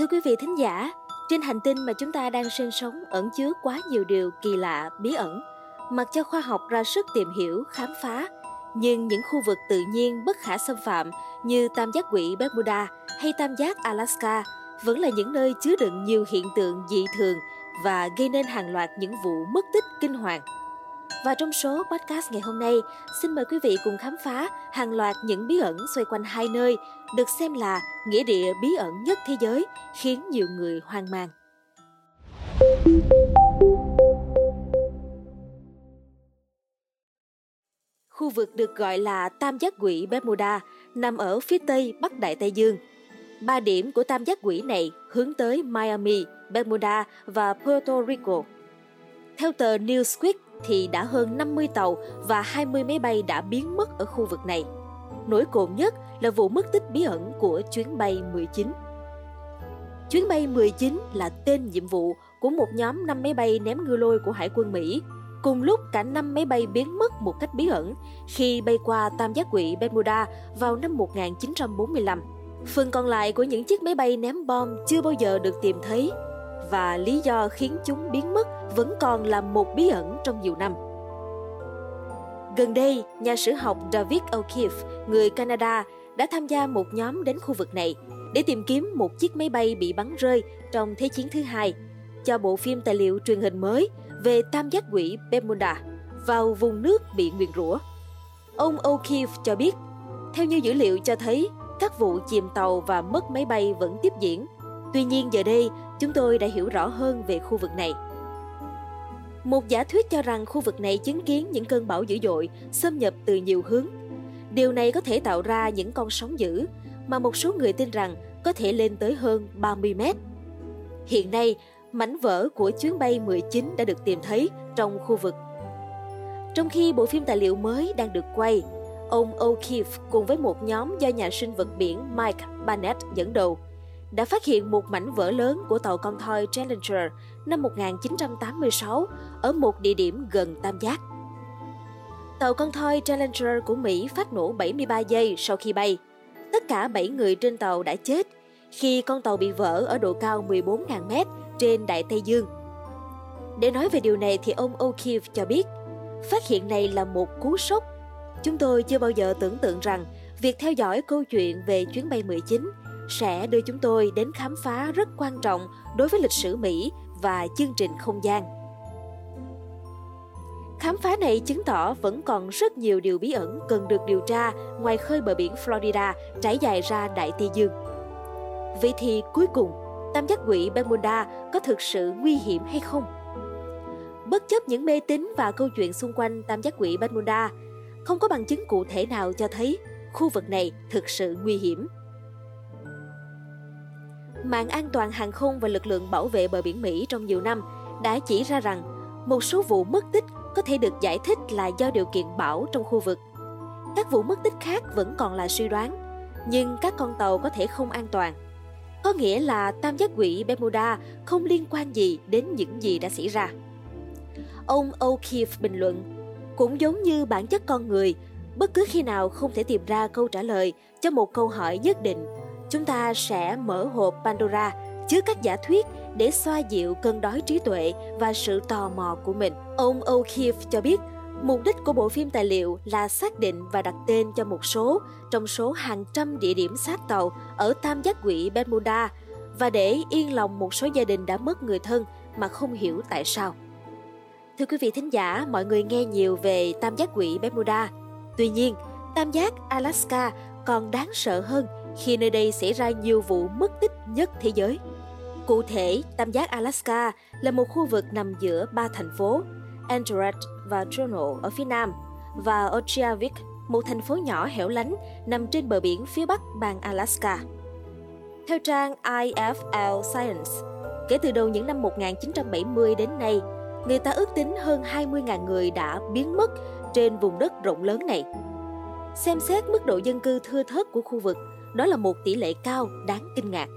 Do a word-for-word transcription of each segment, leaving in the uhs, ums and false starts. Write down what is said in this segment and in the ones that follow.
Thưa quý vị thính giả, trên hành tinh mà chúng ta đang sinh sống ẩn chứa quá nhiều điều kỳ lạ, bí ẩn. Mặc cho khoa học ra sức tìm hiểu, khám phá, nhưng những khu vực tự nhiên bất khả xâm phạm như tam giác quỷ Bermuda hay tam giác Alaska vẫn là những nơi chứa đựng nhiều hiện tượng dị thường và gây nên hàng loạt những vụ mất tích kinh hoàng. Và trong số podcast ngày hôm nay, xin mời quý vị cùng khám phá hàng loạt những bí ẩn xoay quanh hai nơi được xem là nghĩa địa bí ẩn nhất thế giới, khiến nhiều người hoang mang. Khu vực được gọi là tam giác quỷ Bermuda nằm ở phía tây Bắc Đại Tây Dương. Ba điểm của tam giác quỷ này hướng tới Miami, Bermuda và Puerto Rico. Theo tờ Newsweek thì đã hơn năm mươi tàu và hai mươi máy bay đã biến mất ở khu vực này. Nổi cộm nhất là vụ mất tích bí ẩn của chuyến bay mười chín. Chuyến bay mười chín là tên nhiệm vụ của một nhóm năm máy bay ném ngư lôi của Hải quân Mỹ. Cùng lúc cả năm máy bay biến mất một cách bí ẩn khi bay qua tam giác quỷ Bermuda vào năm một nghìn chín trăm bốn mươi lăm. Phần còn lại của những chiếc máy bay ném bom chưa bao giờ được tìm thấy và lý do khiến chúng biến mất vẫn còn là một bí ẩn trong nhiều năm. Gần đây, nhà sử học David O'Keefe, người Canada, đã tham gia một nhóm đến khu vực này để tìm kiếm một chiếc máy bay bị bắn rơi trong Thế chiến thứ hai cho bộ phim tài liệu truyền hình mới về tam giác quỷ Bermuda vào vùng nước bị nguyền rủa. Ông O'Keefe cho biết, theo như dữ liệu cho thấy, các vụ chìm tàu và mất máy bay vẫn tiếp diễn. Tuy nhiên giờ đây, chúng tôi đã hiểu rõ hơn về khu vực này. Một giả thuyết cho rằng khu vực này chứng kiến những cơn bão dữ dội xâm nhập từ nhiều hướng. Điều này có thể tạo ra những con sóng dữ mà một số người tin rằng có thể lên tới hơn ba mươi mét. Hiện nay, mảnh vỡ của chuyến bay mười chín đã được tìm thấy trong khu vực. Trong khi bộ phim tài liệu mới đang được quay, ông O'Keefe cùng với một nhóm do nhà sinh vật biển Mike Barnett dẫn đầu đã phát hiện một mảnh vỡ lớn của tàu con thoi Challenger năm một nghìn chín trăm tám mươi sáu ở một địa điểm gần tam giác. Tàu con thoi Challenger của Mỹ phát nổ bảy mươi ba giây sau khi bay. Tất cả bảy người trên tàu đã chết khi con tàu bị vỡ ở độ cao mười bốn nghìn mét trên Đại Tây Dương. Để nói về điều này thì ông O'Keefe cho biết, phát hiện này là một cú sốc. Chúng tôi chưa bao giờ tưởng tượng rằng việc theo dõi câu chuyện về chuyến bay mười chín sẽ đưa chúng tôi đến khám phá rất quan trọng đối với lịch sử Mỹ và chương trình không gian. Khám phá này chứng tỏ vẫn còn rất nhiều điều bí ẩn cần được điều tra ngoài khơi bờ biển Florida trải dài ra Đại Tây Dương. Vậy thì cuối cùng, tam giác quỷ Bermuda có thực sự nguy hiểm hay không? Bất chấp những mê tín và câu chuyện xung quanh tam giác quỷ Bermuda, không có bằng chứng cụ thể nào cho thấy khu vực này thực sự nguy hiểm. Mạng an toàn hàng không và lực lượng bảo vệ bờ biển Mỹ trong nhiều năm đã chỉ ra rằng một số vụ mất tích có thể được giải thích là do điều kiện bão trong khu vực. Các vụ mất tích khác vẫn còn là suy đoán, nhưng các con tàu có thể không an toàn. Có nghĩa là tam giác quỷ Bermuda không liên quan gì đến những gì đã xảy ra. Ông O'Keefe bình luận, cũng giống như bản chất con người, bất cứ khi nào không thể tìm ra câu trả lời cho một câu hỏi nhất định, chúng ta sẽ mở hộp Pandora chứa các giả thuyết để xoa dịu cơn đói trí tuệ và sự tò mò của mình. Ông O'Keefe cho biết, mục đích của bộ phim tài liệu là xác định và đặt tên cho một số trong số hàng trăm địa điểm xác tàu ở tam giác quỷ Bermuda và để yên lòng một số gia đình đã mất người thân mà không hiểu tại sao. Thưa quý vị thính giả, mọi người nghe nhiều về tam giác quỷ Bermuda. Tuy nhiên, tam giác Alaska còn đáng sợ hơn khi nơi đây xảy ra nhiều vụ mất tích nhất thế giới. Cụ thể, tam giác Alaska là một khu vực nằm giữa ba thành phố, Anchorage và Juneau ở phía nam, và Utqiagvik, một thành phố nhỏ hẻo lánh nằm trên bờ biển phía bắc bang Alaska. Theo trang I F L Science, kể từ đầu những năm một nghìn chín trăm bảy mươi đến nay, người ta ước tính hơn hai mươi nghìn người đã biến mất trên vùng đất rộng lớn này. Xem xét mức độ dân cư thưa thớt của khu vực, đó là một tỷ lệ cao đáng kinh ngạc.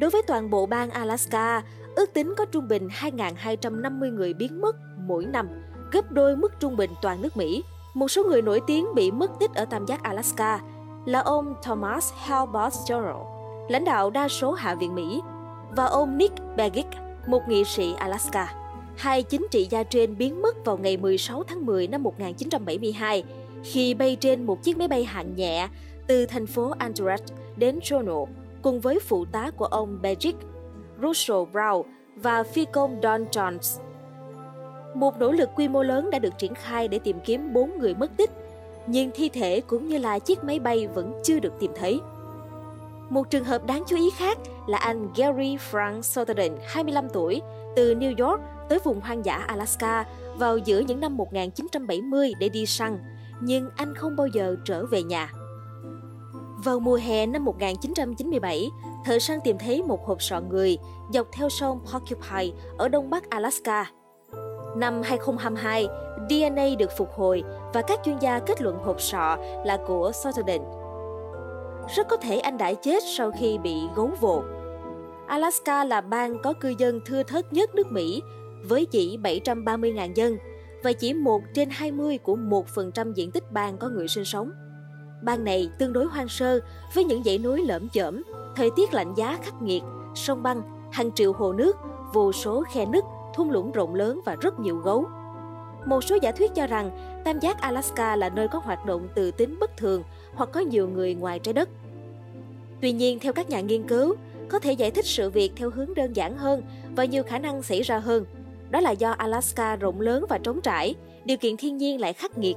Đối với toàn bộ bang Alaska, ước tính có trung bình hai nghìn hai trăm năm mươi người biến mất mỗi năm, gấp đôi mức trung bình toàn nước Mỹ. Một số người nổi tiếng bị mất tích ở tam giác Alaska là ông Thomas H. Boswell, lãnh đạo đa số Hạ viện Mỹ, và ông Nick Begich, một nghị sĩ Alaska. Hai chính trị gia trên biến mất vào ngày mười sáu tháng mười năm một nghìn chín trăm bảy mươi hai khi bay trên một chiếc máy bay hạng nhẹ từ thành phố Anchorage đến Juneau cùng với phụ tá của ông Begich, Russell Brown và phi công Don Jones. Một nỗ lực quy mô lớn đã được triển khai để tìm kiếm bốn người mất tích, nhưng thi thể cũng như là chiếc máy bay vẫn chưa được tìm thấy. Một trường hợp đáng chú ý khác là anh Gary Frank Sotherden, hai mươi lăm tuổi, từ New York tới vùng hoang dã Alaska vào giữa những năm một nghìn chín trăm bảy mươi để đi săn, nhưng anh không bao giờ trở về nhà. Vào mùa hè năm một nghìn chín trăm chín mươi bảy, thợ săn tìm thấy một hộp sọ người dọc theo sông Porcupine ở đông bắc Alaska. Năm hai nghìn không trăm hai mươi hai, đê en a được phục hồi và các chuyên gia kết luận hộp sọ là của Sotherden. Rất có thể anh đã chết sau khi bị gấu vồ. Alaska là bang có cư dân thưa thớt nhất nước Mỹ với chỉ bảy trăm ba mươi nghìn dân và chỉ một trên hai mươi của một phần trăm diện tích bang có người sinh sống. Bang này tương đối hoang sơ với những dãy núi lởm chởm, thời tiết lạnh giá khắc nghiệt, sông băng, hàng triệu hồ nước, vô số khe nứt, thung lũng rộng lớn và rất nhiều gấu. Một số giả thuyết cho rằng tam giác Alaska là nơi có hoạt động từ tính bất thường hoặc có nhiều người ngoài trái đất. Tuy nhiên, theo các nhà nghiên cứu, có thể giải thích sự việc theo hướng đơn giản hơn và nhiều khả năng xảy ra hơn. Đó là do Alaska rộng lớn và trống trải, điều kiện thiên nhiên lại khắc nghiệt,